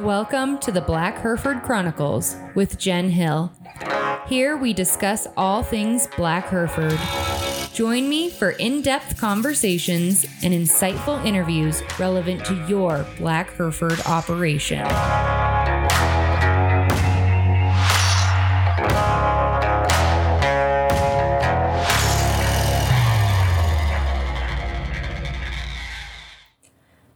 Welcome to the Black Hereford Chronicles with Jen Hill. Here we discuss all things Black Hereford. Join me for in-depth conversations and insightful interviews relevant to your Black Hereford operation.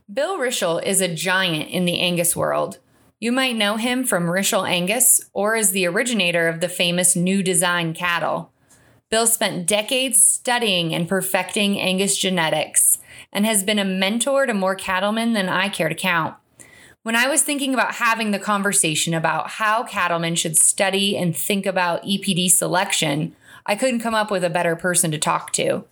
Bill Rishel is a giant in the Angus world. You might know him from Rishel Angus or as the originator of the famous New Design Cattle. Bill spent decades studying and perfecting Angus genetics and has been a mentor to more cattlemen than I care to count. When I was thinking about having the conversation about how cattlemen should study and think about EPD selection, I couldn't come up with a better person to talk to.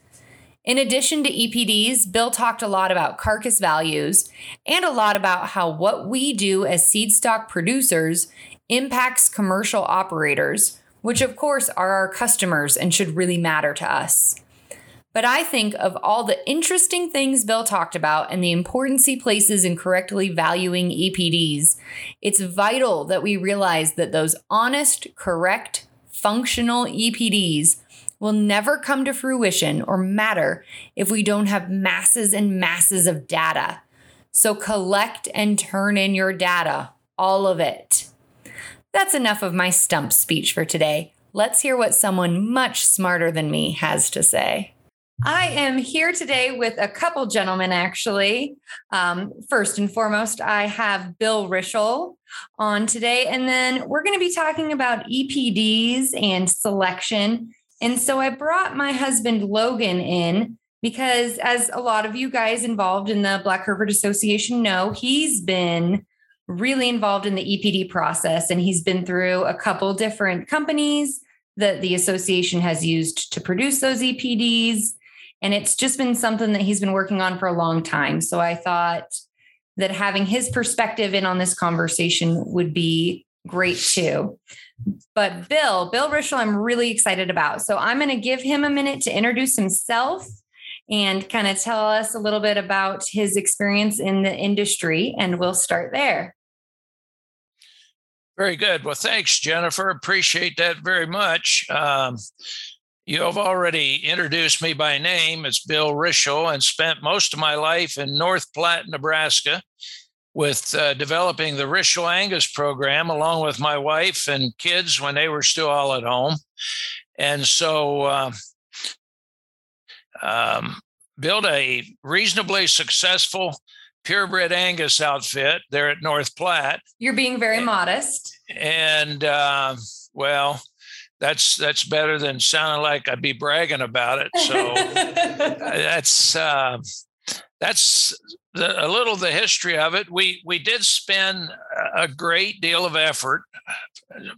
In addition to EPDs, Bill talked a lot about carcass values and a lot about how what we do as seed stock producers impacts commercial operators, which of course are our customers and should really matter to us. But I think of all the interesting things Bill talked about and the importance he places in correctly valuing EPDs, it's vital that we realize that those honest, correct, functional EPDs will never come to fruition or matter if we don't have masses and masses of data. So collect and turn in your data, all of it. That's enough of my stump speech for today. Let's hear what someone much smarter than me has to say. I am here today with a couple gentlemen, actually. First and foremost, I have Bill Rishel on today, and then we're going to be talking about EPDs and selection. And so I brought my husband, Logan, in because as a lot of you guys involved in the Black Hereford Association know, he's been really involved in the EPD process, and he's been through a couple different companies that the association has used to produce those EPDs. And it's just been something that he's been working on for a long time. So I thought that having his perspective in on this conversation would be great too. But Bill Rishel, I'm really excited about. So I'm going to give him a minute to introduce himself and kind of tell us a little bit about his experience in the industry. And we'll start there. Very good. Well, thanks, Jennifer. Appreciate that very much. You have already introduced me by name. It's Bill Rishel, and spent most of my life in North Platte, Nebraska, with developing the Rishel Angus program along with my wife and kids when they were still all at home. And so built a reasonably successful purebred Angus outfit there at North Platte. You're being very modest. And well, that's better than sounding like I'd be bragging about it. So that's a little of the history of it. We did spend a great deal of effort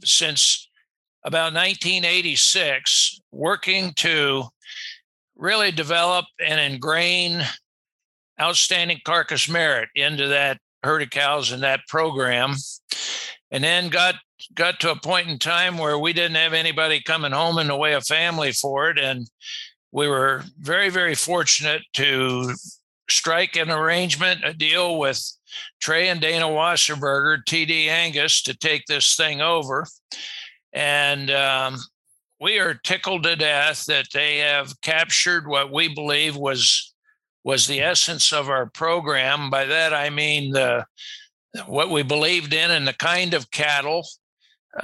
since about 1986 working to really develop and ingrain outstanding carcass merit into that herd of cows and that program. And then got to a point in time where we didn't have anybody coming home in the way of family for it. And we were very, very fortunate to strike an arrangement, a deal with Trey and Dana Wasserberger, TD Angus, to take this thing over. And we are tickled to death that they have captured what we believe was the essence of our program. By that, I mean what we believed in and the kind of cattle,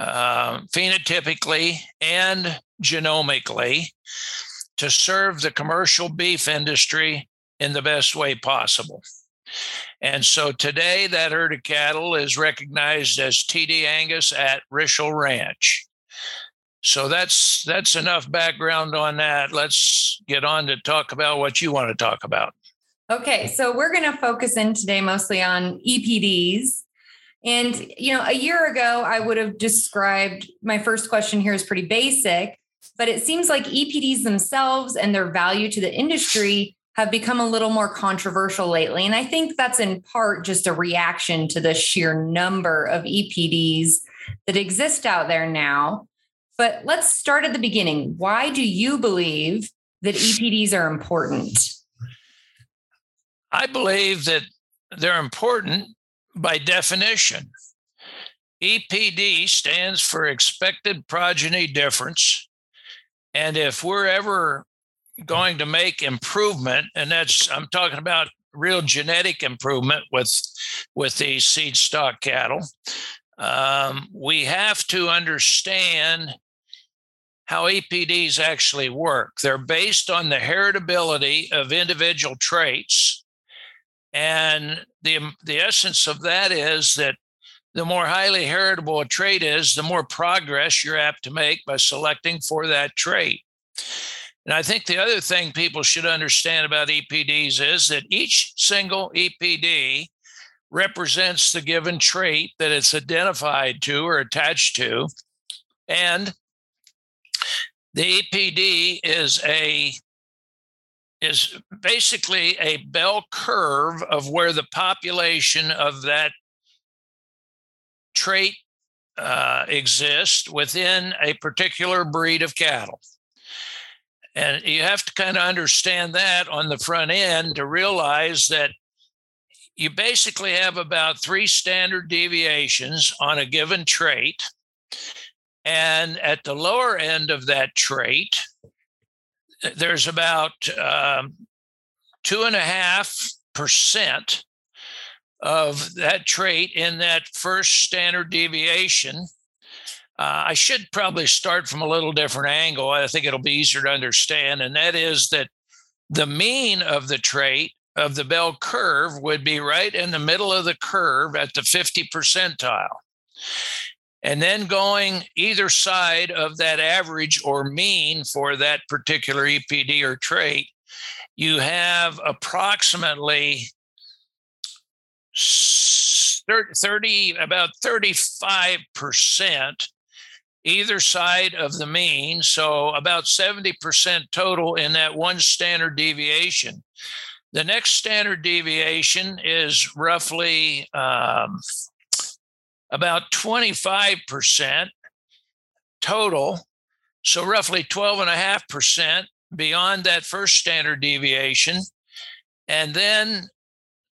phenotypically and genomically, to serve the commercial beef industry in the best way possible. And so today that herd of cattle is recognized as TD Angus at Rishel Ranch. So that's enough background on that. Let's get on to talk about what you want to talk about. Okay, so we're going to focus in today mostly on EPDs. And, a year ago, I would have described my first question here as pretty basic, but it seems like EPDs themselves and their value to the industry have become a little more controversial lately. And I think that's in part just a reaction to the sheer number of EPDs that exist out there now. But let's start at the beginning. Why do you believe that EPDs are important? I believe that they're important by definition. EPD stands for expected progeny difference. And if we're ever going to make improvement, and that's, I'm talking about real genetic improvement with these seed stock cattle, we have to understand how EPDs actually work. They're based on the heritability of individual traits. And the essence of that is that the more highly heritable a trait is, the more progress you're apt to make by selecting for that trait. And I think the other thing people should understand about EPDs is that each single EPD represents the given trait that it's identified to or attached to. And the EPD is basically a bell curve of where the population of that trait exists within a particular breed of cattle. And you have to kind of understand that on the front end to realize that you basically have about 3 standard deviations on a given trait. And at the lower end of that trait, there's about 2.5% of that trait in that first standard deviation. I should probably start from a little different angle. I think it'll be easier to understand. And that is that the mean of the trait of the bell curve would be right in the middle of the curve at the 50th percentile. And then going either side of that average or mean for that particular EPD or trait, you have approximately about 35% either side of the mean, so about 70% total in that one standard deviation. The next standard deviation is roughly about 25% total, so roughly 12.5% beyond that first standard deviation. And then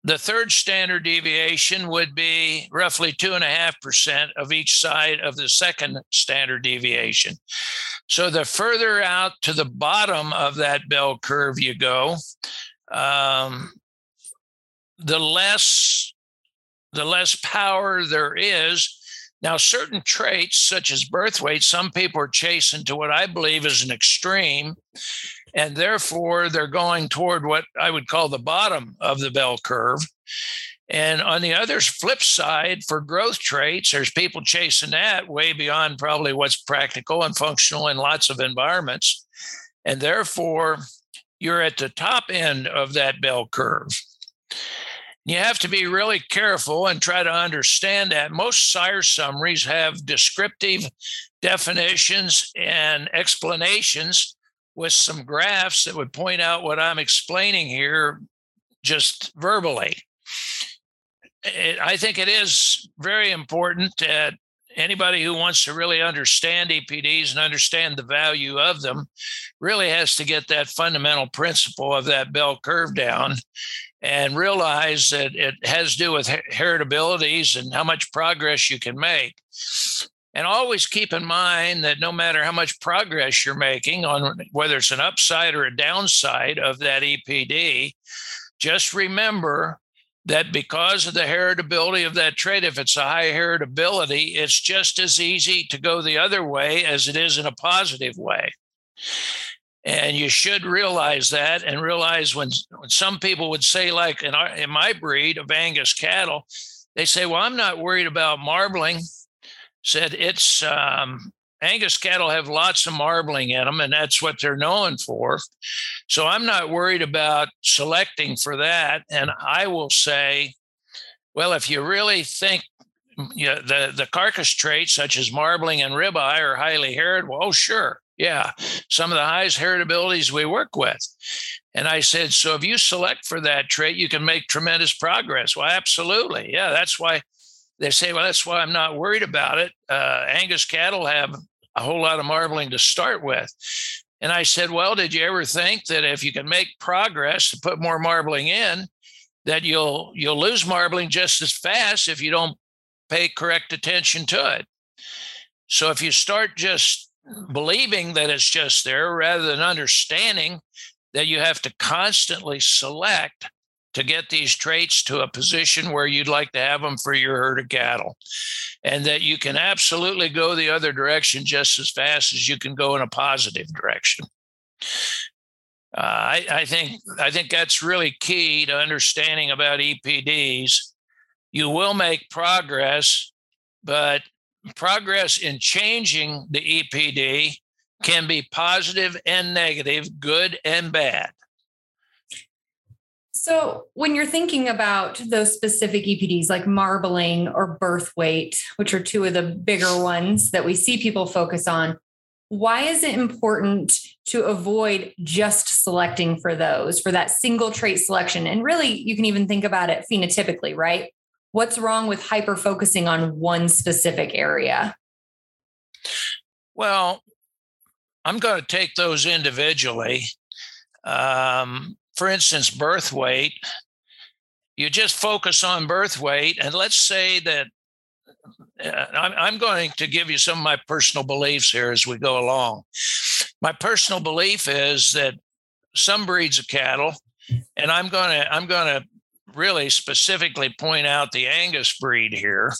the third standard deviation would be roughly 2.5% of each side of the second standard deviation. So the further out to the bottom of that bell curve you go, the less power there is. Now, certain traits such as birth weight, some people are chasing to what I believe is an extreme, and therefore they're going toward what I would call the bottom of the bell curve. And on the other flip side, for growth traits, there's people chasing that way beyond probably what's practical and functional in lots of environments. And therefore, you're at the top end of that bell curve. You have to be really careful and try to understand that. Most sire summaries have descriptive definitions and explanations with some graphs that would point out what I'm explaining here just verbally. I think it is very important that anybody who wants to really understand EPDs and understand the value of them really has to get that fundamental principle of that bell curve down and realize that it has to do with heritabilities and how much progress you can make. And always keep in mind that no matter how much progress you're making, on whether it's an upside or a downside of that EPD, just remember that because of the heritability of that trait, if it's a high heritability, it's just as easy to go the other way as it is in a positive way. And you should realize that, and realize when some people would say, like in my breed of Angus cattle, they say, well, I'm not worried about marbling. Said it's Angus cattle have lots of marbling in them, and that's what they're known for. So I'm not worried about selecting for that. And I will say, well, if you really think the carcass traits such as marbling and ribeye are highly heritable, oh, sure. Yeah, some of the highest heritabilities we work with. And I said, so if you select for that trait, you can make tremendous progress. Well, absolutely. Yeah, that's why they say, well, that's why I'm not worried about it. Angus cattle have a whole lot of marbling to start with. And I said, well, did you ever think that if you can make progress to put more marbling in, that you'll lose marbling just as fast if you don't pay correct attention to it. So if you start just believing that it's just there rather than understanding that you have to constantly select to get these traits to a position where you'd like to have them for your herd of cattle, and that you can absolutely go the other direction just as fast as you can go in a positive direction. I think that's really key to understanding about EPDs. You will make progress, but progress in changing the EPD can be positive and negative, good and bad. So when you're thinking about those specific EPDs like marbling or birth weight, which are two of the bigger ones that we see people focus on, why is it important to avoid just selecting for those, for that single trait selection? And really, you can even think about it phenotypically, right? What's wrong with hyper-focusing on one specific area? Well, I'm going to take those individually. For instance, birth weight, you just focus on birth weight. And let's say that I'm going to give you some of my personal beliefs here as we go along. My personal belief is that some breeds of cattle, and I'm going to really specifically point out the Angus breed here,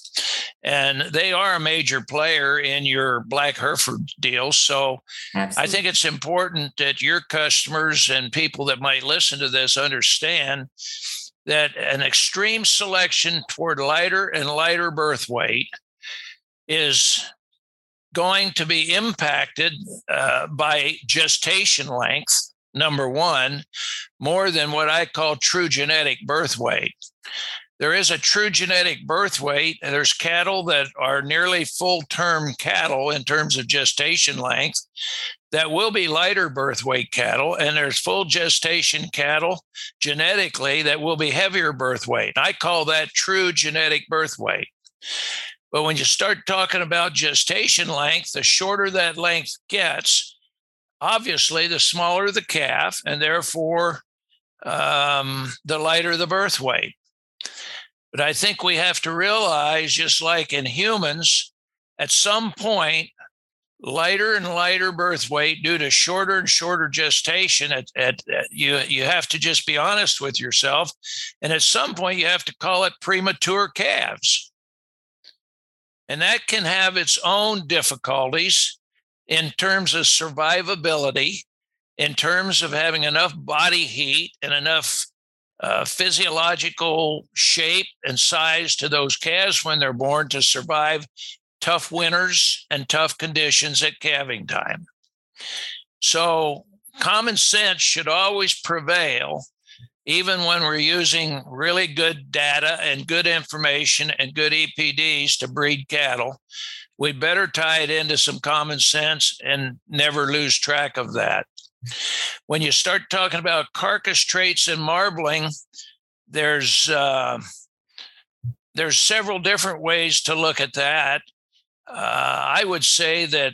and they are a major player in your Black Hereford deal. So absolutely. I think it's important that your customers and people that might listen to this understand that an extreme selection toward lighter and lighter birth weight is going to be impacted by gestation length, number one, more than what I call true genetic birth weight. There is a true genetic birth weight, and there's cattle that are nearly full-term cattle in terms of gestation length that will be lighter birth weight cattle, and there's full gestation cattle genetically that will be heavier birth weight. I call that true genetic birth weight. But when you start talking about gestation length, the shorter that length gets, obviously, the smaller the calf, and therefore the lighter the birth weight. But I think we have to realize, just like in humans, at some point, lighter and lighter birth weight due to shorter and shorter gestation, you have to just be honest with yourself. And at some point, you have to call it premature calves. And that can have its own difficulties in terms of survivability, in terms of having enough body heat and enough physiological shape and size to those calves when they're born to survive tough winters and tough conditions at calving time. So common sense should always prevail, even when we're using really good data and good information and good EPDs to breed cattle. We better tie it into some common sense and never lose track of that. When you start talking about carcass traits and marbling, there's several different ways to look at that. I would say that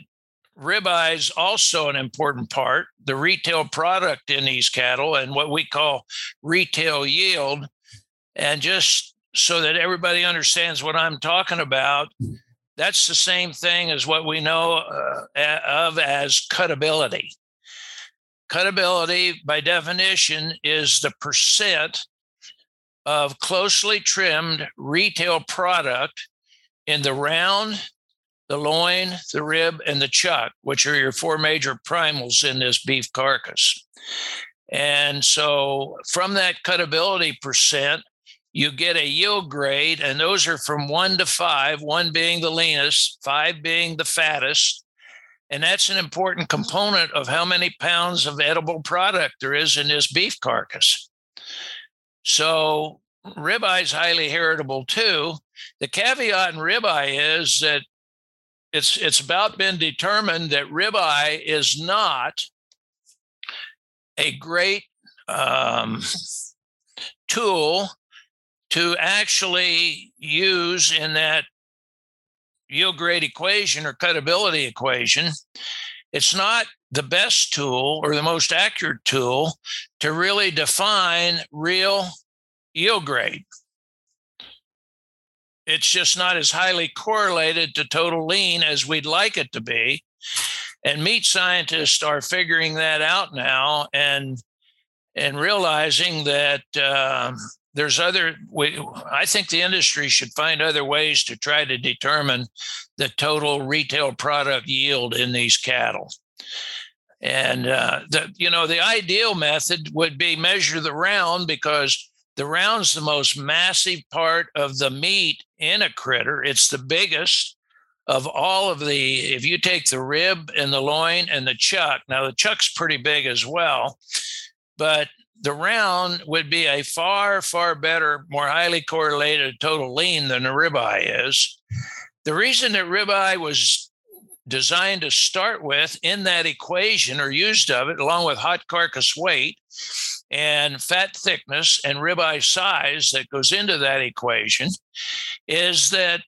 ribeye is also an important part. The retail product in these cattle and what we call retail yield, and just so that everybody understands what I'm talking about, that's the same thing as what we know of as cutability. Cutability, by definition, is the percent of closely trimmed retail product in the round, the loin, the rib, and the chuck, which are your four major primals in this beef carcass. And so from that cutability percent, you get a yield grade, and those are from 1 to 5, 1 being the leanest, 5 being the fattest. And that's an important component of how many pounds of edible product there is in this beef carcass. So ribeye is highly heritable too. The caveat in ribeye is that it's about been determined that ribeye is not a great tool to actually use in that yield grade equation or cutability equation. It's not the best tool or the most accurate tool to really define real yield grade. It's just not as highly correlated to total lean as we'd like it to be. And meat scientists are figuring that out now and realizing that there's other, I think the industry should find other ways to try to determine the total retail product yield in these cattle. And, the ideal method would be measure the round, because the round's the most massive part of the meat in a critter. It's the biggest of all of the, if you take the rib and the loin and the chuck, now the chuck's pretty big as well, but the round would be a far, far better, more highly correlated total lean than the ribeye is. The reason that ribeye was designed to start with in that equation, or used of it, along with hot carcass weight and fat thickness and ribeye size that goes into that equation, is that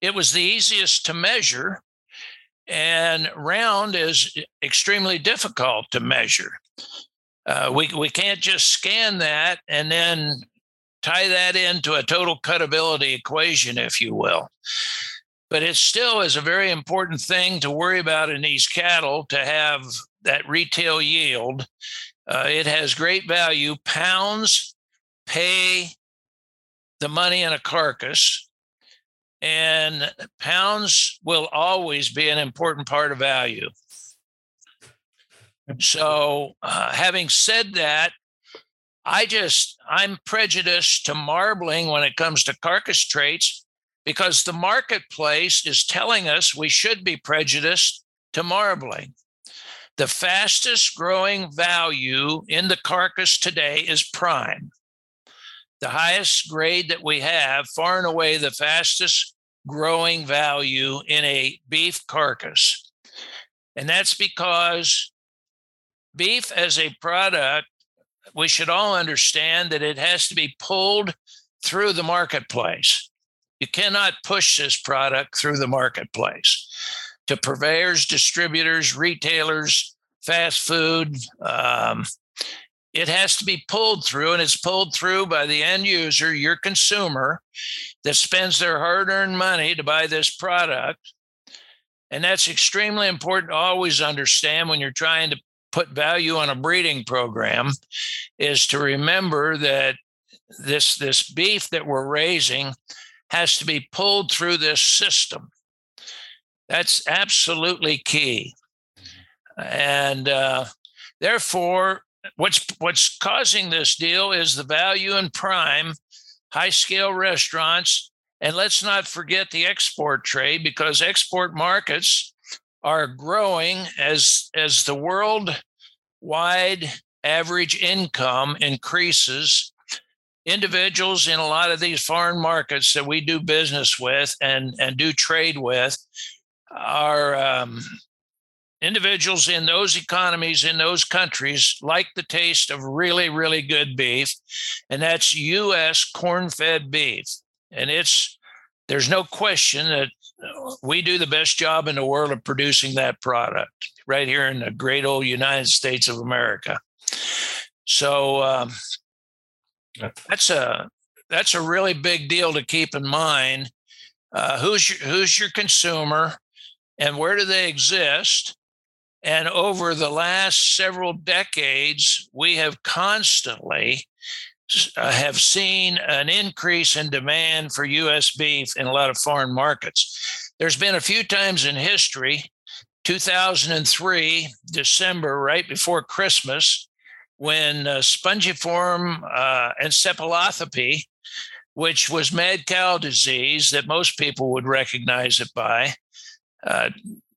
it was the easiest to measure, and round is extremely difficult to measure. We can't just scan that and then tie that into a total cutability equation, if you will. But it still is a very important thing to worry about in these cattle, to have that retail yield. It has great value. Pounds pay the money in a carcass, and pounds will always be an important part of value. So having said that, I'm prejudiced to marbling when it comes to carcass traits, because the marketplace is telling us we should be prejudiced to marbling. The fastest growing value in the carcass today is prime. The highest grade that we have, far and away the fastest growing value in a beef carcass. And that's because beef as a product, we should all understand that it has to be pulled through the marketplace. You cannot push this product through the marketplace to purveyors, distributors, retailers, fast food. It has to be pulled through, and it's pulled through by the end user, your consumer, that spends their hard-earned money to buy this product. And that's extremely important to always understand when you're trying to put value on a breeding program, is to remember that this beef that we're raising has to be pulled through this system. That's absolutely key. And therefore, what's causing this deal is the value in prime, high-scale restaurants, and let's not forget the export trade, because export markets are growing as the worldwide average income increases. Individuals in a lot of these foreign markets that we do business with and do trade with are individuals in those economies, in those countries, like the taste of really, really good beef, and that's U.S. corn-fed beef. And there's no question that we do the best job in the world of producing that product right here in the great old United States of America. So that's a really big deal to keep in mind. Who's your consumer, and where do they exist? And over the last several decades, we have constantly have seen an increase in demand for U.S. beef in a lot of foreign markets. There's been a few times in history, 2003, December, right before Christmas, when spongiform encephalopathy, which was mad cow disease that most people would recognize it by,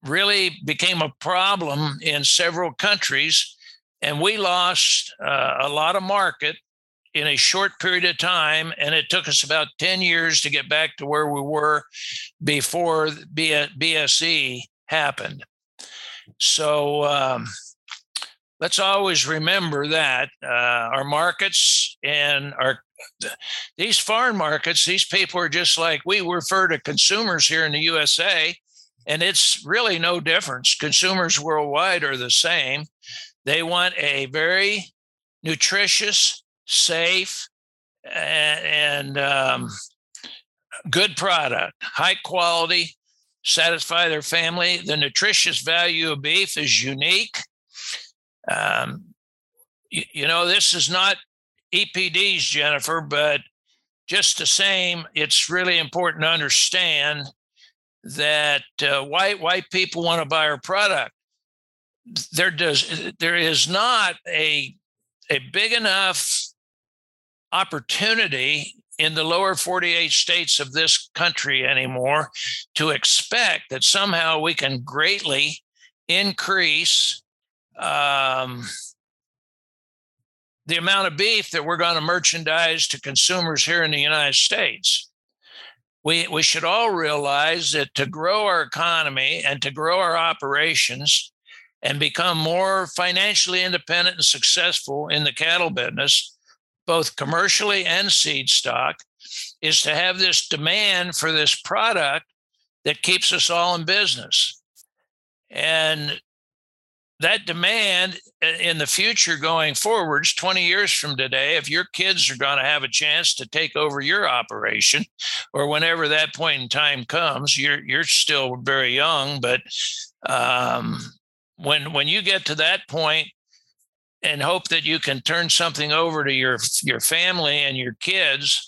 really became a problem in several countries. And we lost a lot of market in a short period of time, and it took us about 10 years to get back to where we were before BSE happened. So let's always remember that our markets and these foreign markets, these people are just like, we refer to consumers here in the USA, and it's really no difference. Consumers worldwide are the same. They want a very nutritious, safe, and good product, high quality, satisfy their family. The nutritious value of beef is unique. This is not EPDs, Jennifer, but just the same, it's really important to understand that why people want to buy our product. There is not a big enough opportunity in the lower 48 states of this country anymore to expect that somehow we can greatly increase the amount of beef that we're going to merchandise to consumers here in the United States. We should all realize that to grow our economy and to grow our operations and become more financially independent and successful in the cattle business, both commercially and seed stock, is to have this demand for this product that keeps us all in business. And that demand in the future going forwards, 20 years from today, if your kids are going to have a chance to take over your operation, or whenever that point in time comes, you're still very young, but when you get to that point and hope that you can turn something over to your family and your kids,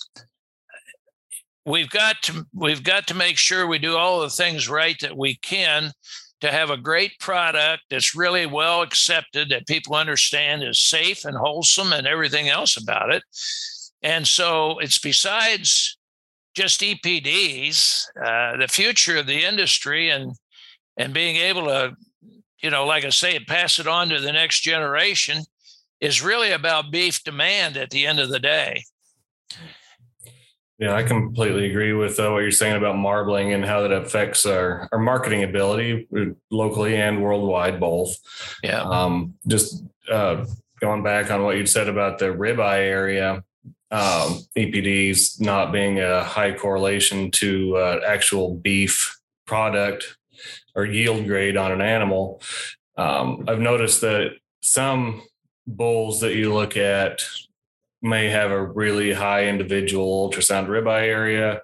we've got to make sure we do all the things right that we can to have a great product that's really well accepted, that people understand is safe and wholesome and everything else about it. And so it's besides just EPDs, the future of the industry and being able to, like I say, pass it on to the next generation is really about beef demand at the end of the day. Yeah, I completely agree with what you're saying about marbling and how that affects our marketing ability locally and worldwide, both. Yeah. Just going back on what you said about the ribeye area, EPDs not being a high correlation to actual beef product or yield grade on an animal. I've noticed that some bulls that you look at may have a really high individual ultrasound ribeye area,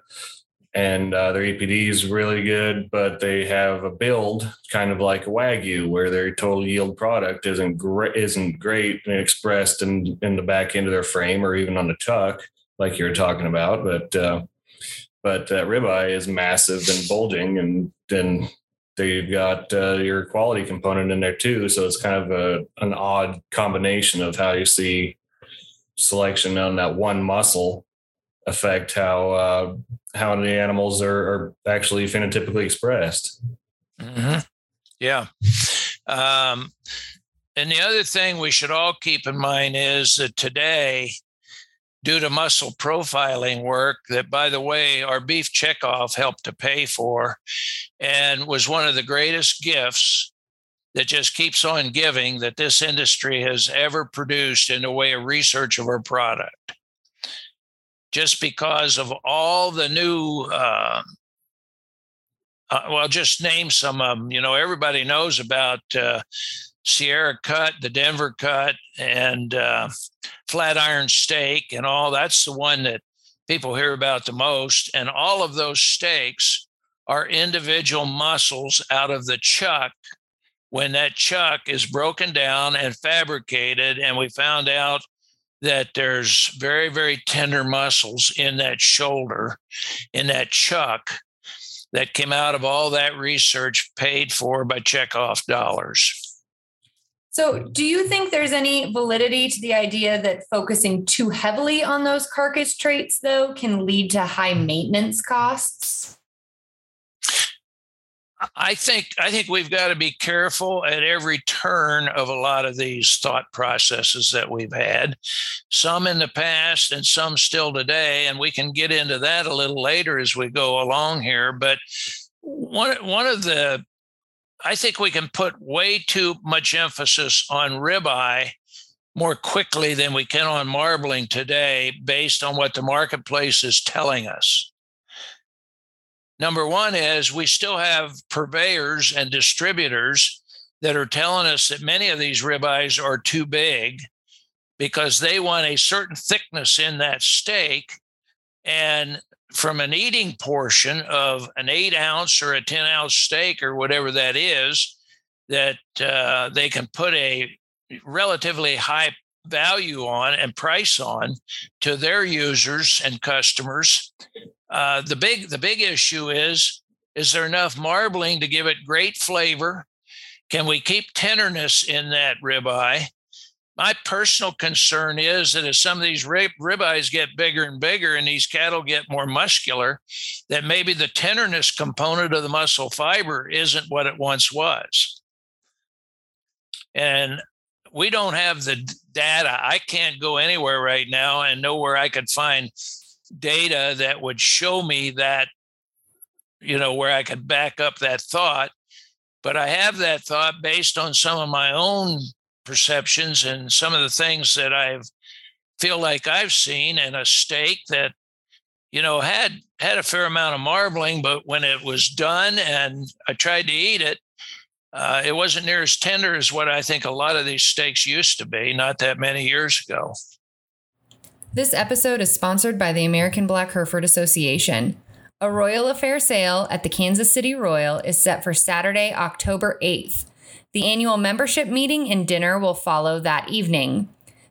and their EPD is really good, but they have a build kind of like a Wagyu, where their total yield product isn't great and expressed in the back end of their frame or even on the tuck, like you were talking about. But ribeye is massive and bulging, and then you've got your quality component in there too. So it's kind of an odd combination of how you see selection on that one muscle affect how the animals are actually phenotypically expressed. Mm-hmm. Yeah. And the other thing we should all keep in mind is that today, due to muscle profiling work that, by the way, our beef checkoff helped to pay for and was one of the greatest gifts that just keeps on giving that this industry has ever produced in the way of research of our product. Just because of all the new, just name some of them. Everybody knows about Sierra Cut, the Denver Cut, and Flatiron Steak and all. That's the one that people hear about the most. And all of those steaks are individual muscles out of the chuck. When that chuck is broken down and fabricated, and we found out that there's very, very tender muscles in that shoulder, in that chuck, that came out of all that research paid for by checkoff dollars. So do you think there's any validity to the idea that focusing too heavily on those carcass traits, though, can lead to high maintenance costs? I think we've got to be careful at every turn of a lot of these thought processes that we've had, some in the past and some still today. And we can get into that a little later as we go along here. But I think we can put way too much emphasis on ribeye more quickly than we can on marbling today, based on what the marketplace is telling us. Number one is we still have purveyors and distributors that are telling us that many of these ribeyes are too big because they want a certain thickness in that steak. And from an eating portion of an 8-ounce or a 10-ounce steak or whatever that is, that they can put a relatively high value on and price on to their users and customers. The big issue is there enough marbling to give it great flavor? Can we keep tenderness in that ribeye? My personal concern is that as some of these ribeyes get bigger and bigger and these cattle get more muscular, that maybe the tenderness component of the muscle fiber isn't what it once was. And we don't have the data. I can't go anywhere right now and know where I could find data that would show me that, you know, where I could back up that thought. But I have that thought based on some of my own perceptions and some of the things that I feel like I've seen in a steak that, you know, had a fair amount of marbling, but when it was done and I tried to eat it, it wasn't near as tender as what I think a lot of these steaks used to be not that many years ago. This episode is sponsored by the American Black Hereford Association. A Royal Affair sale at the Kansas City Royal is set for Saturday, October 8th. The annual membership meeting and dinner will follow that evening.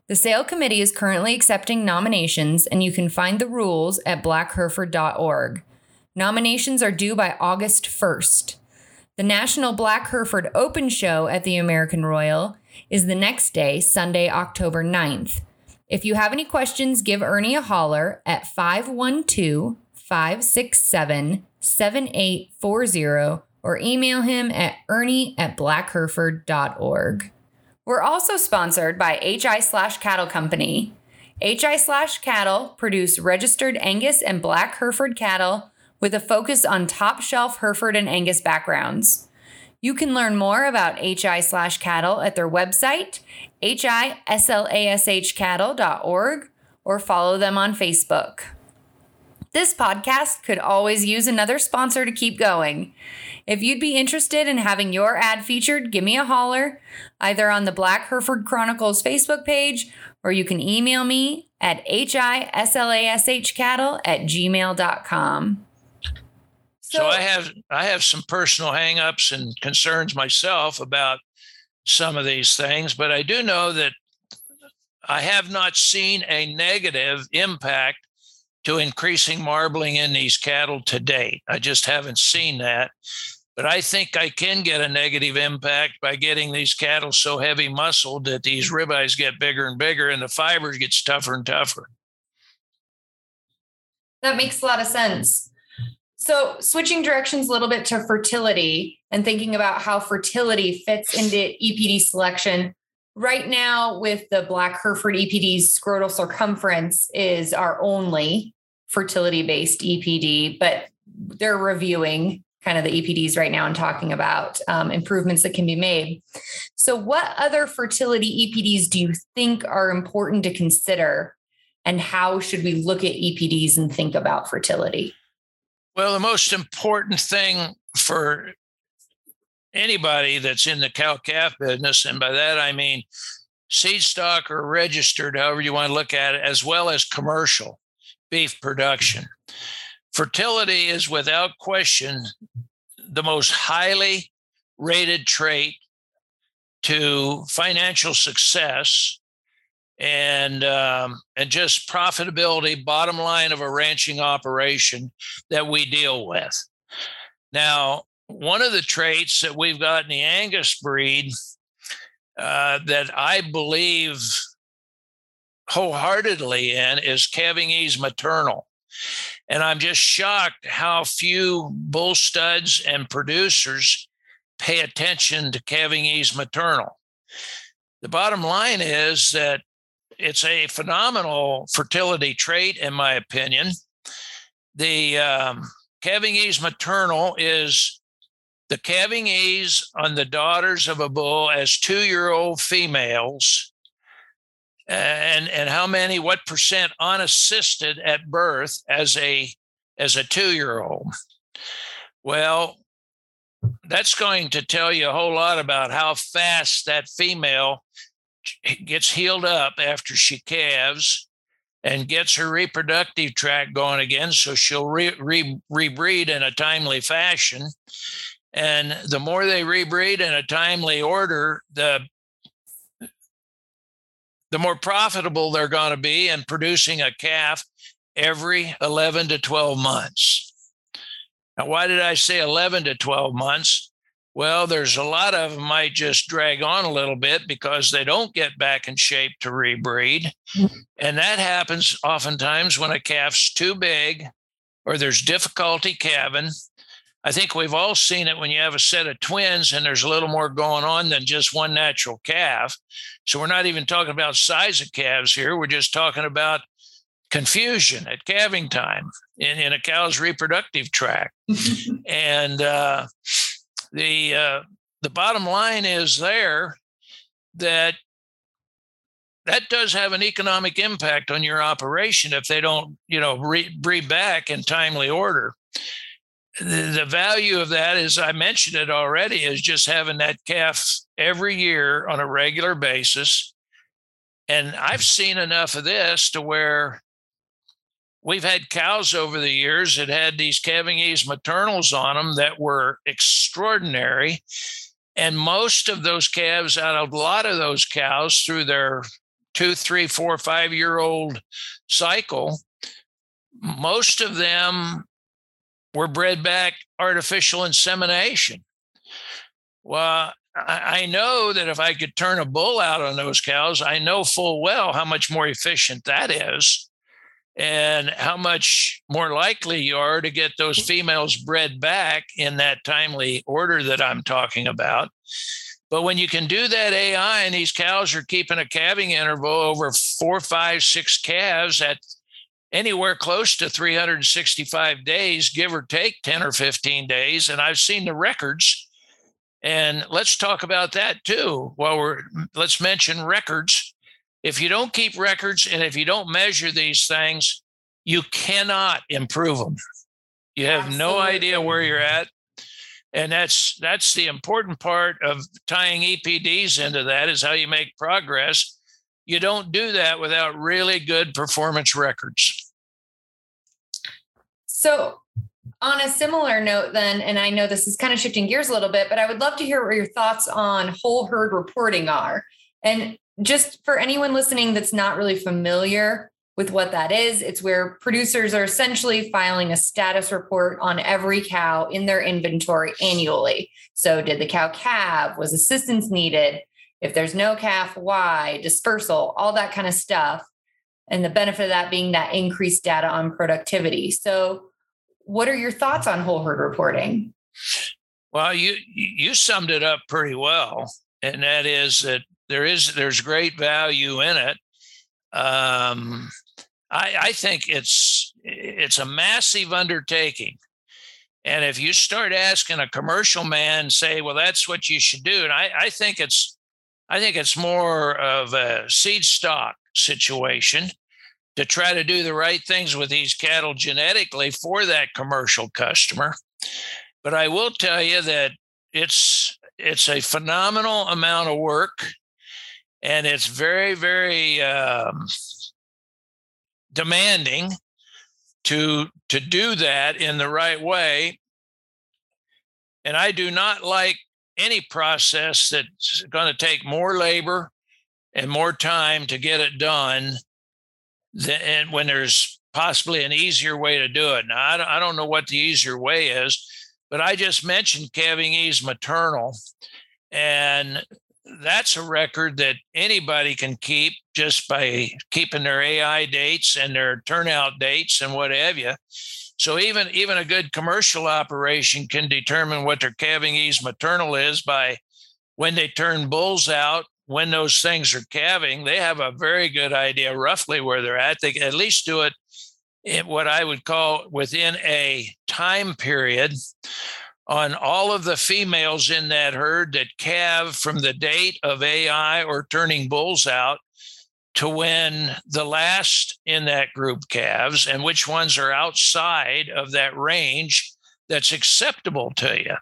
The sale committee is currently accepting nominations, and you can find the rules at blackhereford.org. Nominations are due by August 1st. The National Black Hereford Open Show at the American Royal is the next day, Sunday, October 9th. If you have any questions, give Ernie a holler at 512-567-7840 or email him at ernie@blackhereford.org. We're also sponsored by HI/Cattle Company. HI/Cattle produce registered Angus and Black Hereford cattle with a focus on top shelf Hereford and Angus backgrounds. You can learn more about HI/Cattle at their website, hislashcattle.org, or follow them on Facebook. This podcast could always use another sponsor to keep going. If you'd be interested in having your ad featured, give me a holler, either on the Black Hereford Chronicles Facebook page, or you can email me at hislashcattle@gmail.com. So I have some personal hangups and concerns myself about some of these things, but I do know that I have not seen a negative impact to increasing marbling in these cattle to date. I just haven't seen that. But I think I can get a negative impact by getting these cattle so heavy muscled that these ribeyes get bigger and bigger and the fiber gets tougher and tougher. That makes a lot of sense. So switching directions a little bit to fertility and thinking about how fertility fits into EPD selection. Right now with the Black Hereford EPDs, scrotal circumference is our only fertility-based EPD, but they're reviewing kind of the EPDs right now and talking about improvements that can be made. So what other fertility EPDs do you think are important to consider, and how should we look at EPDs and think about fertility? Well, the most important thing for anybody that's in the cow-calf business, and by that I mean seed stock or registered, however you want to look at it, as well as commercial beef production. Fertility is without question the most highly rated trait to financial success and just profitability, bottom line of a ranching operation that we deal with. Now, one of the traits that we've got in the Angus breed that I believe wholeheartedly in is calving ease maternal. And I'm just shocked how few bull studs and producers pay attention to calving ease maternal. The bottom line is that it's a phenomenal fertility trait, in my opinion. The calving ease maternal is the calving ease on the daughters of a bull as 2-year-old females, and how many, what percent unassisted at birth as a 2-year-old. Well, that's going to tell you a whole lot about how fast that female gets healed up after she calves and gets her reproductive tract going again, so she'll rebreed in a timely fashion. And the more they rebreed in a timely order, the more profitable they're going to be in producing a calf every 11 to 12 months. Now, why did I say 11 to 12 months? Well, there's a lot of them might just drag on a little bit because they don't get back in shape to rebreed. And that happens oftentimes when a calf's too big or there's difficulty calving. I think we've all seen it when you have a set of twins and there's a little more going on than just one natural calf. So we're not even talking about size of calves here. We're just talking about confusion at calving time in a cow's reproductive tract. And the bottom line is there that does have an economic impact on your operation if they don't, breed back in timely order. The value of that is, I mentioned it already, is just having that calf every year on a regular basis. And I've seen enough of this to where we've had cows over the years that had these calving ease maternals on them that were extraordinary. And most of those calves, out of a lot of those cows through their 2, 3, 4, 5-year-old cycle, most of them were bred back artificial insemination. Well, I know that if I could turn a bull out on those cows, I know full well how much more efficient that is and how much more likely you are to get those females bred back in that timely order that I'm talking about. But when you can do that AI and these cows are keeping a calving interval over 4, 5, 6 calves at anywhere close to 365 days, give or take 10 or 15 days. And I've seen the records. And let's talk about that too. Let's mention records. If you don't keep records and if you don't measure these things, you cannot improve them. You have no idea where you're at. And that's the important part of tying EPDs into that, is how you make progress. You don't do that without really good performance records. So on a similar note then, and I know this is kind of shifting gears a little bit, but I would love to hear what your thoughts on whole herd reporting are. And just for anyone listening that's not really familiar with what that is, it's where producers are essentially filing a status report on every cow in their inventory annually. So did the cow calve? Was assistance needed? If there's no calf, why? Dispersal, all that kind of stuff. And the benefit of that being that increased data on productivity. So what are your thoughts on whole herd reporting? Well, you summed it up pretty well. And that is that there's great value in it. I think it's a massive undertaking. And if you start asking a commercial man, say, well, that's what you should do. And I think it's more of a seed stock situation to try to do the right things with these cattle genetically for that commercial customer. But I will tell you that it's a phenomenal amount of work, and it's very, very demanding to do that in the right way. And I do not like any process that's going to take more labor and more time to get it done than when there's possibly an easier way to do it. Now, I don't know what the easier way is, but I just mentioned calving ease maternal, and that's a record that anybody can keep just by keeping their AI dates and their turnout dates and what have you. So even a good commercial operation can determine what their calving ease maternal is by when they turn bulls out, when those things are calving. They have a very good idea roughly where they're at. They can at least do it in what I would call within a time period on all of the females in that herd that calve from the date of AI or turning bulls out to when the last in that group calves, and which ones are outside of that range that's acceptable to you.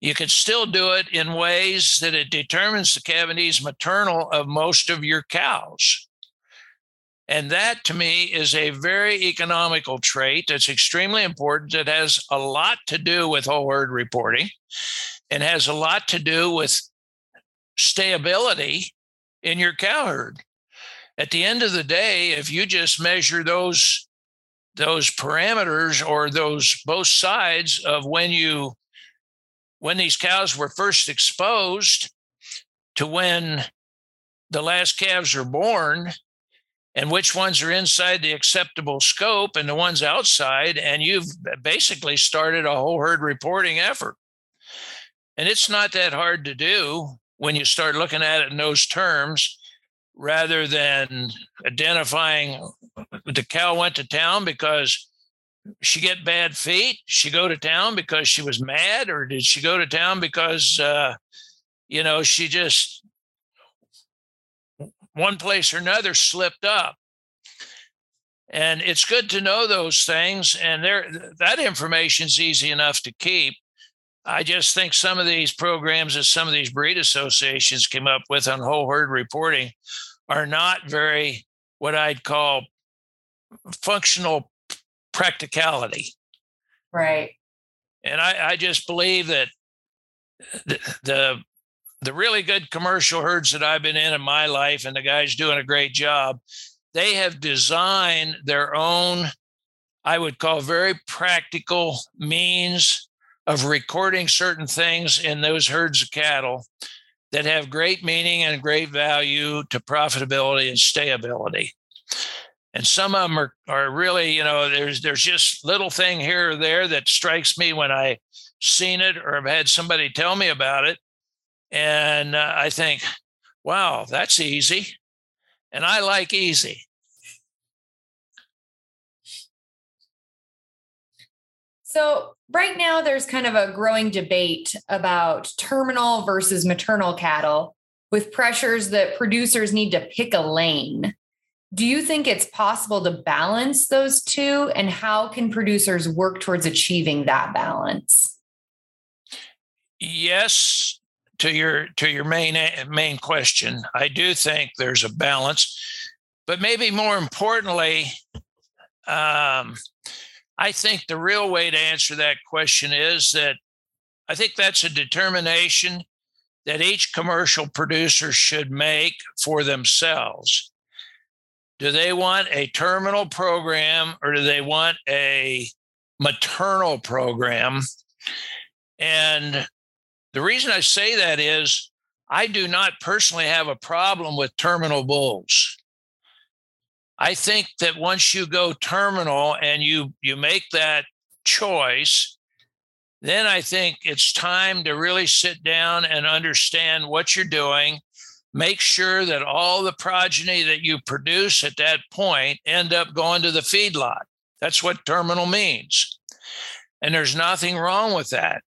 You can still do it in ways that it determines the cavities maternal of most of your cows. And that, to me, is a very economical trait that's extremely important. It has a lot to do with whole herd reporting. It has a lot to do with stability in your cow herd. At the end of the day, if you just measure those parameters or those both sides of when these cows were first exposed to when the last calves are born, and which ones are inside the acceptable scope and the ones outside, and you've basically started a whole herd reporting effort. And it's not that hard to do when you start looking at it in those terms, rather than identifying the cow went to town because she get bad feet. She go to town because she was mad, or did she go to town because, she just one place or another slipped up? And it's good to know those things. And that information's easy enough to keep. I just think some of these programs that some of these breed associations came up with on whole herd reporting are not very, what I'd call, functional practicality. Right. And I just believe that the really good commercial herds that I've been in my life, and the guys doing a great job, they have designed their own, I would call, very practical means of recording certain things in those herds of cattle that have great meaning and great value to profitability and stability. And some of them are really, there's just little thing here or there that strikes me when I've seen it or have had somebody tell me about it. And I think, wow, that's easy. And I like easy. So right now there's kind of a growing debate about terminal versus maternal cattle, with pressures that producers need to pick a lane. Do you think it's possible to balance those two, and how can producers work towards achieving that balance? Yes, to your main question. I do think there's a balance, but maybe more importantly, I think the real way to answer that question is that I think that's a determination that each commercial producer should make for themselves. Do they want a terminal program or do they want a maternal program? And the reason I say that is I do not personally have a problem with terminal bulls. I think that once you go terminal and you make that choice, then I think it's time to really sit down and understand what you're doing. Make sure that all the progeny that you produce at that point end up going to the feedlot. That's what terminal means. And there's nothing wrong with that.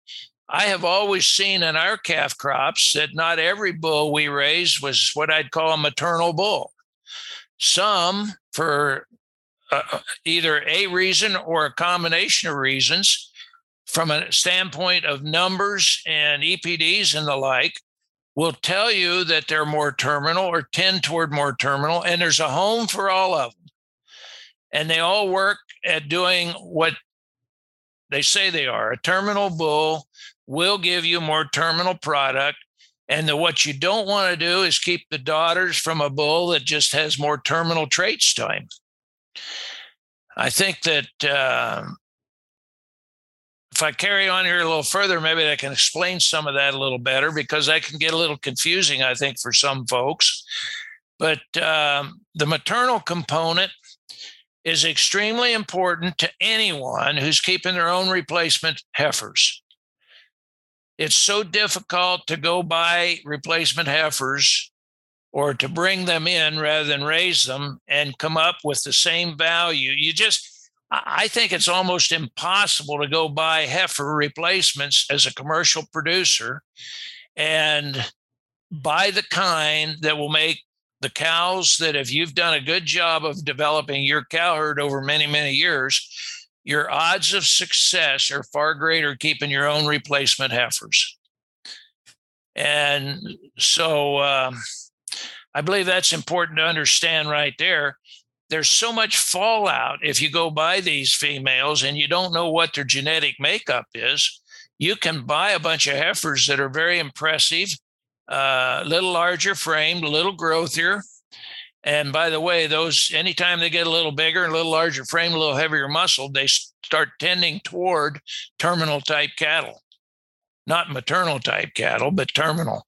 I have always seen in our calf crops that not every bull we raised was what I'd call a maternal bull. Some, for either a reason or a combination of reasons, from a standpoint of numbers and EPDs and the like, will tell you that they're more terminal or tend toward more terminal, and there's a home for all of them. And they all work at doing what they say they are. A terminal bull will give you more terminal product, and what you don't want to do is keep the daughters from a bull that just has more terminal traits to him. I think that if I carry on here a little further, maybe I can explain some of that a little better, because that can get a little confusing, I think, for some folks. But the maternal component is extremely important to anyone who's keeping their own replacement heifers. It's so difficult to go buy replacement heifers or to bring them in rather than raise them and come up with the same value. I think it's almost impossible to go buy heifer replacements as a commercial producer and buy the kind that will make the cows that, if you've done a good job of developing your cow herd over many, many years, your odds of success are far greater keeping your own replacement heifers. And so I believe that's important to understand right there. There's so much fallout if you go buy these females and you don't know what their genetic makeup is. You can buy a bunch of heifers that are very impressive, a little larger framed, a little growthier. And by the way, those, anytime they get a little bigger, a little larger frame, a little heavier muscle, they start tending toward terminal type cattle, not maternal type cattle, but terminal.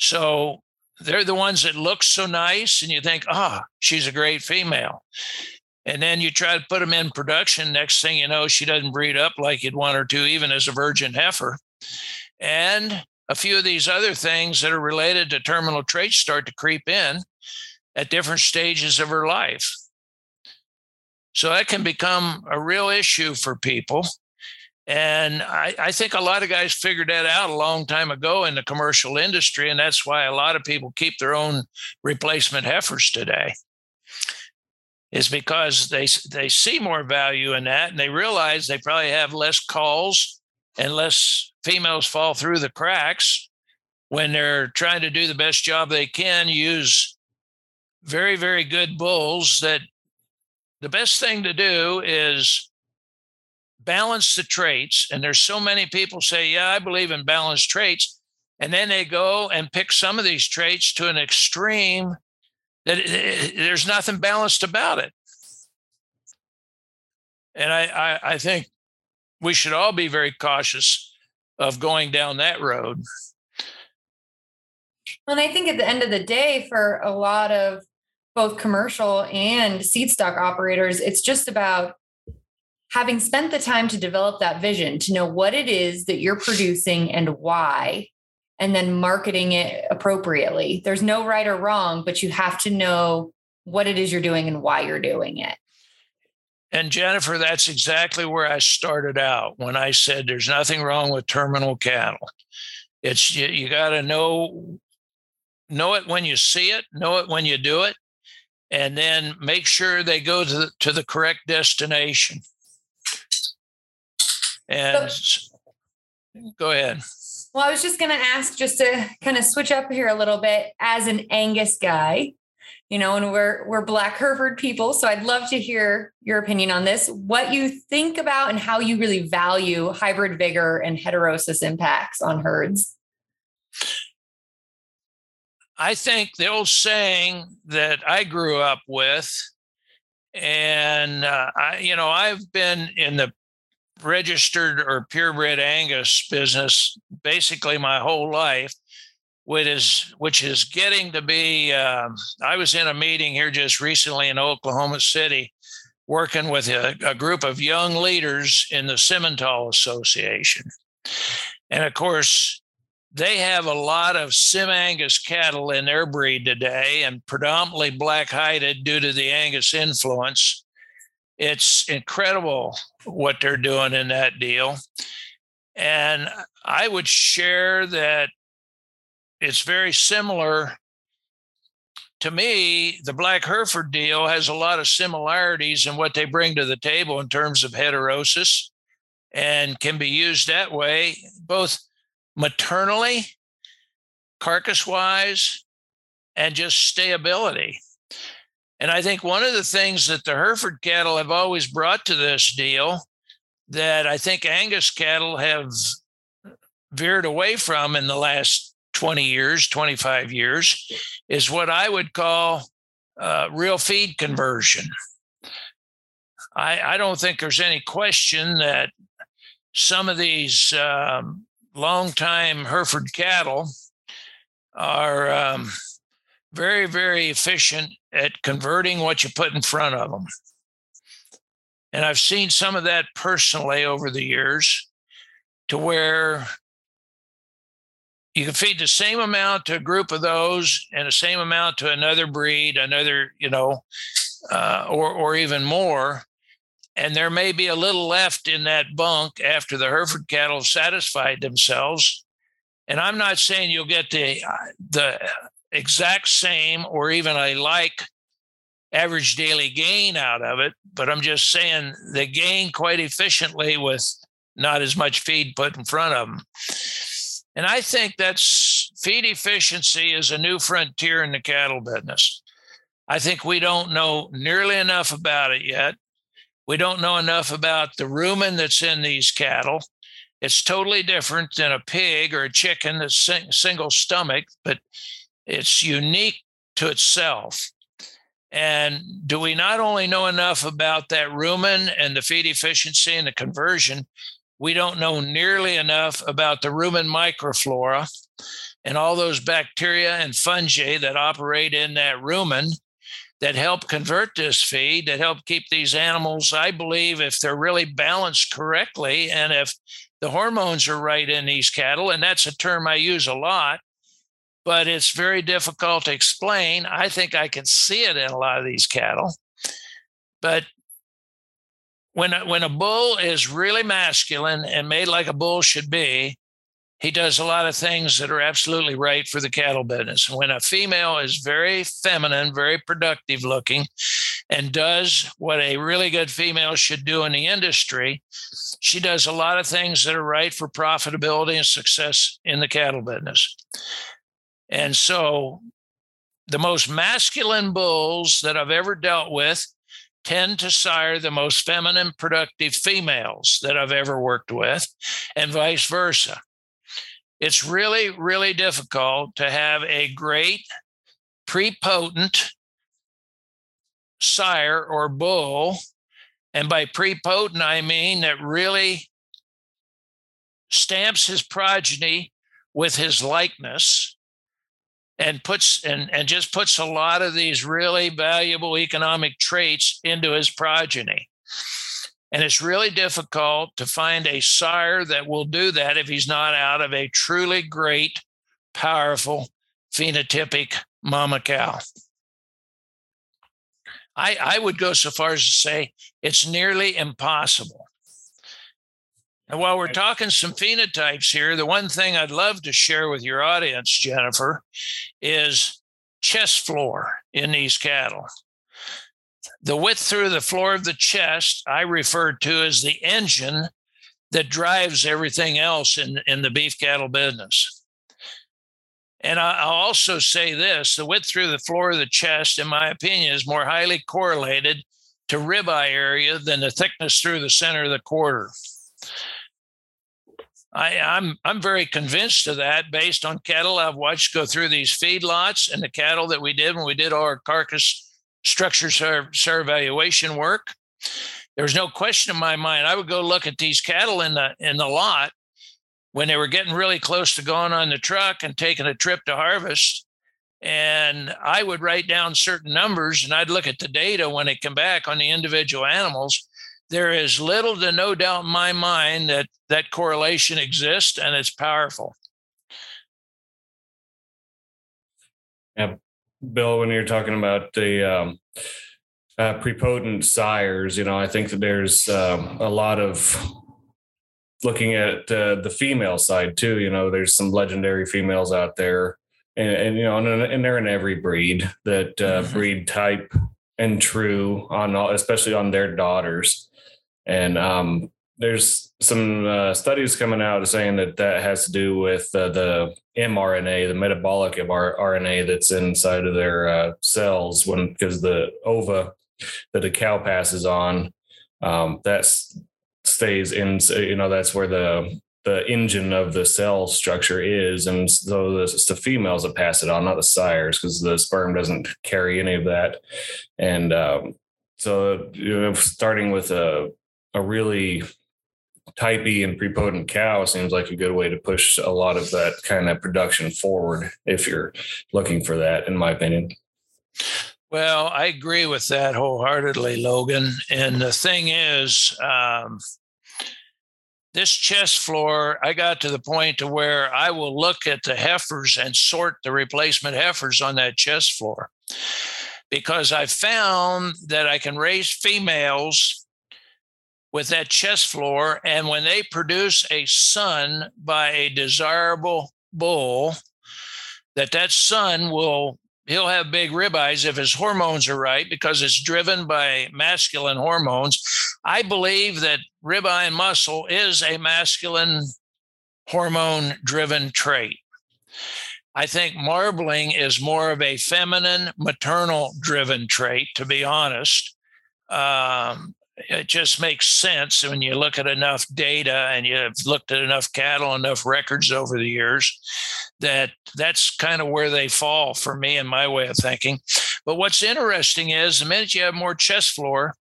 So they're the ones that look so nice and you think, ah, she's a great female. And then you try to put them in production. Next thing you know, she doesn't breed up like you'd want her to, even as a virgin heifer. And a few of these other things that are related to terminal traits start to creep in at different stages of her life. So that can become a real issue for people. And I think a lot of guys figured that out a long time ago in the commercial industry. And that's why a lot of people keep their own replacement heifers today, is because they see more value in that, and they realize they probably have less calls and less females fall through the cracks when they're trying to do the best job they can, use very, very good bulls. That the best thing to do is balance the traits. And there's so many people say, yeah, I believe in balanced traits. And then they go and pick some of these traits to an extreme that there's nothing balanced about it. And I think we should all be very cautious of going down that road. And I think at the end of the day, for a lot of both commercial and seed stock operators, it's just about having spent the time to develop that vision, to know what it is that you're producing and why, and then marketing it appropriately. There's no right or wrong, but you have to know what it is you're doing and why you're doing it. And Jennifer, that's exactly where I started out when I said there's nothing wrong with terminal cattle. It's you got to know it when you see it, know it when you do it, and then make sure they go to the correct destination. And go ahead. Well, I was just going to ask, just to kind of switch up here a little bit, as an Angus guy, you know, and we're Black Hereford people, so I'd love to hear your opinion on this, what you think about and how you really value hybrid vigor and heterosis impacts on herds. I think the old saying that I grew up with, and I've been in the registered or purebred Angus business basically my whole life, which is getting to be, I was in a meeting here just recently in Oklahoma City, working with a group of young leaders in the Simmental Association. And of course, they have a lot of Sim Angus cattle in their breed today, and predominantly black-hided due to the Angus influence. It's incredible what they're doing in that deal. And I would share that it's very similar. To me, the Black Hereford deal has a lot of similarities in what they bring to the table in terms of heterosis, and can be used that way, both maternally, carcass-wise, and just stability. And I think one of the things that the Hereford cattle have always brought to this deal that I think Angus cattle have veered away from in the last 20 years, 25 years, is what I would call real feed conversion. I don't think there's any question that some of these longtime Hereford cattle are very, very efficient at converting what you put in front of them. And I've seen some of that personally over the years, to where you can feed the same amount to a group of those and the same amount to another breed, another, or even more. And there may be a little left in that bunk after the Hereford cattle satisfied themselves. And I'm not saying you'll get the exact same or even a like average daily gain out of it, but I'm just saying they gain quite efficiently with not as much feed put in front of them. And I think that's feed efficiency is a new frontier in the cattle business. I think we don't know nearly enough about it yet. We don't know enough about the rumen that's in these cattle. It's totally different than a pig or a chicken that's single stomach, but it's unique to itself. And do we not only know enough about that rumen and the feed efficiency and the conversion, we don't know nearly enough about the rumen microflora and all those bacteria and fungi that operate in that rumen that help convert this feed, that help keep these animals, I believe, if they're really balanced correctly and if the hormones are right in these cattle, and that's a term I use a lot, but it's very difficult to explain. I think I can see it in a lot of these cattle. But when a bull is really masculine and made like a bull should be, he does a lot of things that are absolutely right for the cattle business. When a female is very feminine, very productive looking, and does what a really good female should do in the industry, she does a lot of things that are right for profitability and success in the cattle business. And so the most masculine bulls that I've ever dealt with tend to sire the most feminine, productive females that I've ever worked with, and vice versa. It's really, really difficult to have a great, prepotent sire or bull. And by prepotent, I mean that really stamps his progeny with his likeness. And just puts a lot of these really valuable economic traits into his progeny. And it's really difficult to find a sire that will do that if he's not out of a truly great, powerful, phenotypic mama cow. I would go so far as to say it's nearly impossible. And while we're talking some phenotypes here, the one thing I'd love to share with your audience, Jennifer, is chest floor in these cattle. The width through the floor of the chest, I refer to as the engine that drives everything else in the beef cattle business. And I'll also say this, the width through the floor of the chest, in my opinion, is more highly correlated to ribeye area than the thickness through the center of the quarter. I'm very convinced of that based on cattle I've watched go through these feed lots and the cattle that we did when we did our carcass structure evaluation work. There was no question in my mind. I would go look at these cattle in the lot when they were getting really close to going on the truck and taking a trip to harvest. And I would write down certain numbers and I'd look at the data when they come back on the individual animals. There is little to no doubt in my mind that that correlation exists and it's powerful. Yeah, Bill, when you're talking about the prepotent sires, you know, I think that there's a lot of looking at the female side too. You know, there's some legendary females out there and you know, and they're in every breed that breed type and true on all, especially on their daughters. And there's some studies coming out saying that that has to do with the mRNA, the metabolic mRNA that's inside of their cells when, because the ova that the cow passes on, that stays in, you know, that's where the engine of the cell structure is. And so it's the females that pass it on, not the sires, because the sperm doesn't carry any of that. And so, you know, starting with a really typey and prepotent cow seems like a good way to push a lot of that kind of production forward if you're looking for that, in my opinion. Well, I agree with that wholeheartedly, Logan. And the thing is, this chest floor, I got to the point to where I will look at the heifers and sort the replacement heifers on that chest floor, because I found that I can raise females with that chest floor. And when they produce a son by a desirable bull, that son will he'll have big ribeyes if his hormones are right, because it's driven by masculine hormones. I believe that ribeye and muscle is a masculine hormone-driven trait. I think marbling is more of a feminine, maternal-driven trait, to be honest. It just makes sense when you look at enough data and you've looked at enough cattle, enough records over the years, that that's kind of where they fall for me in my way of thinking. But what's interesting is the minute you have more chest floor,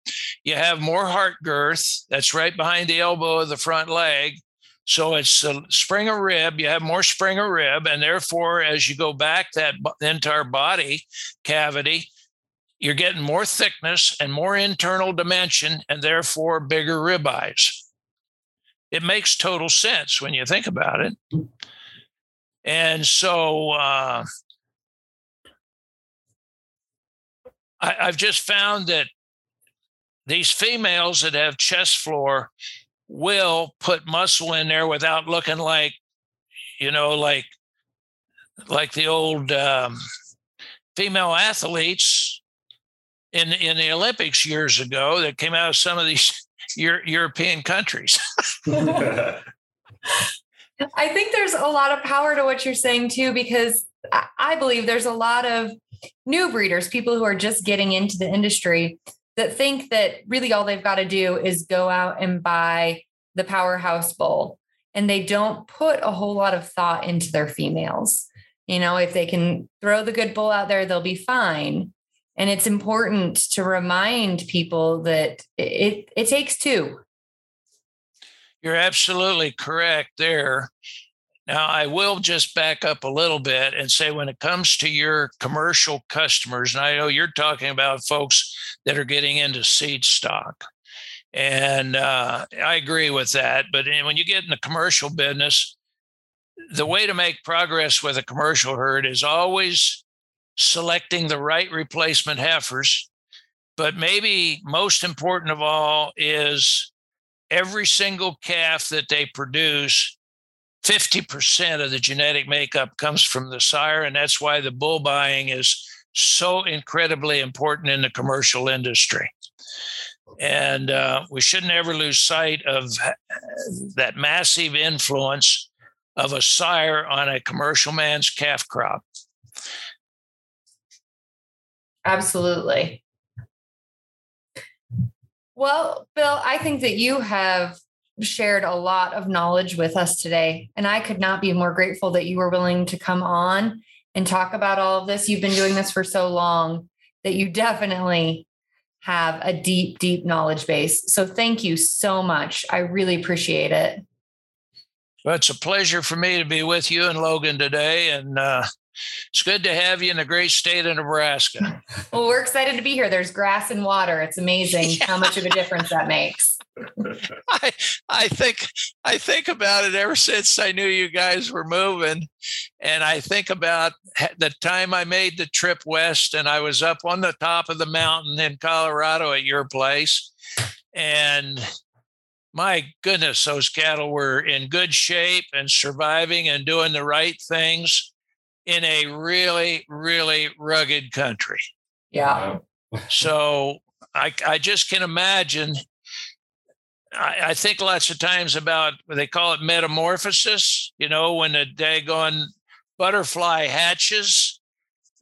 you have more heart girth. That's right behind the elbow of the front leg. So it's a spring of rib, you have more spring of rib, and therefore, as you go back that entire body cavity, you're getting more thickness and more internal dimension, and therefore bigger ribeyes. It makes total sense when you think about it. And so I've just found that these females that have chest floor will put muscle in there without looking like, you know, like the old female athletes in the Olympics years ago that came out of some of these European countries. I think there's a lot of power to what you're saying too, because I believe there's a lot of new breeders, people who are just getting into the industry, that think that really all they've got to do is go out and buy the powerhouse bull, and they don't put a whole lot of thought into their females. You know, if they can throw the good bull out there, they'll be fine. And it's important to remind people that it takes two. You're absolutely correct there. Now, I will just back up a little bit and say, when it comes to your commercial customers, and I know you're talking about folks that are getting into seed stock, and I agree with that. But when you get in the commercial business, the way to make progress with a commercial herd is always selecting the right replacement heifers. But maybe most important of all is every single calf that they produce, 50% of the genetic makeup comes from the sire, and that's why the bull buying is so incredibly important in the commercial industry. And we shouldn't ever lose sight of that massive influence of a sire on a commercial man's calf crop. Absolutely. Well, Bill, I think that you have shared a lot of knowledge with us today, and I could not be more grateful that you were willing to come on and talk about all of this. You've been doing this for so long that you definitely have a deep, deep knowledge base. So thank you so much. I really appreciate it. Well, it's a pleasure for me to be with you and Logan today, and it's good to have you in the great state of Nebraska. Well, we're excited to be here. There's grass and water. It's amazing how much of a difference that makes. I think about it ever since I knew you guys were moving, and I think about the time I made the trip west, and I was up on the top of the mountain in Colorado at your place, and my goodness, those cattle were in good shape and surviving and doing the right things in a really, really rugged country. Yeah. So I just can imagine. I think lots of times about, they call it metamorphosis, you know, when a daggone butterfly hatches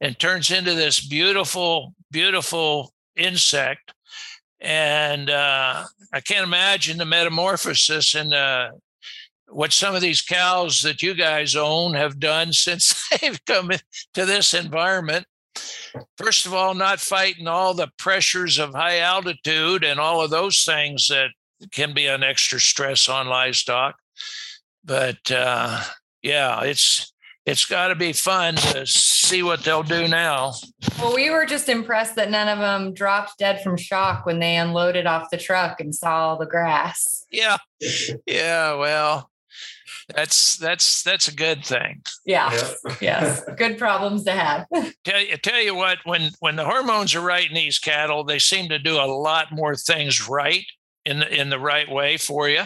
and turns into this beautiful, beautiful insect. And I can't imagine the metamorphosis and what some of these cows that you guys own have done since they've come to this environment. First of all, not fighting all the pressures of high altitude and all of those things that can be an extra stress on livestock. But yeah, it's got to be fun to see what they'll do now. Well, we were just impressed that none of them dropped dead from shock when they unloaded off the truck and saw all the grass. Yeah. Well, that's a good thing. Yeah. Yes. Good problems to have. Tell you what, when the hormones are right in these cattle, they seem to do a lot more things right in the right way for you.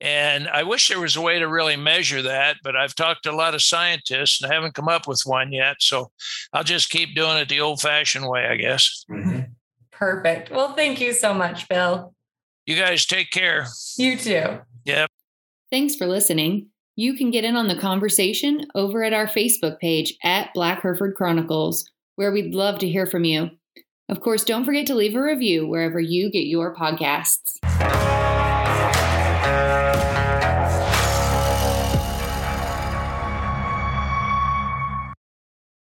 And I wish there was a way to really measure that, but I've talked to a lot of scientists and I haven't come up with one yet. So I'll just keep doing it the old-fashioned way, I guess. Mm-hmm. Perfect. Well, thank you so much, Bill. You guys take care. You too. Yep. Thanks for listening. You can get in on the conversation over at our Facebook page at Black Hereford Chronicles, where we'd love to hear from you. Of course, don't forget to leave a review wherever you get your podcasts.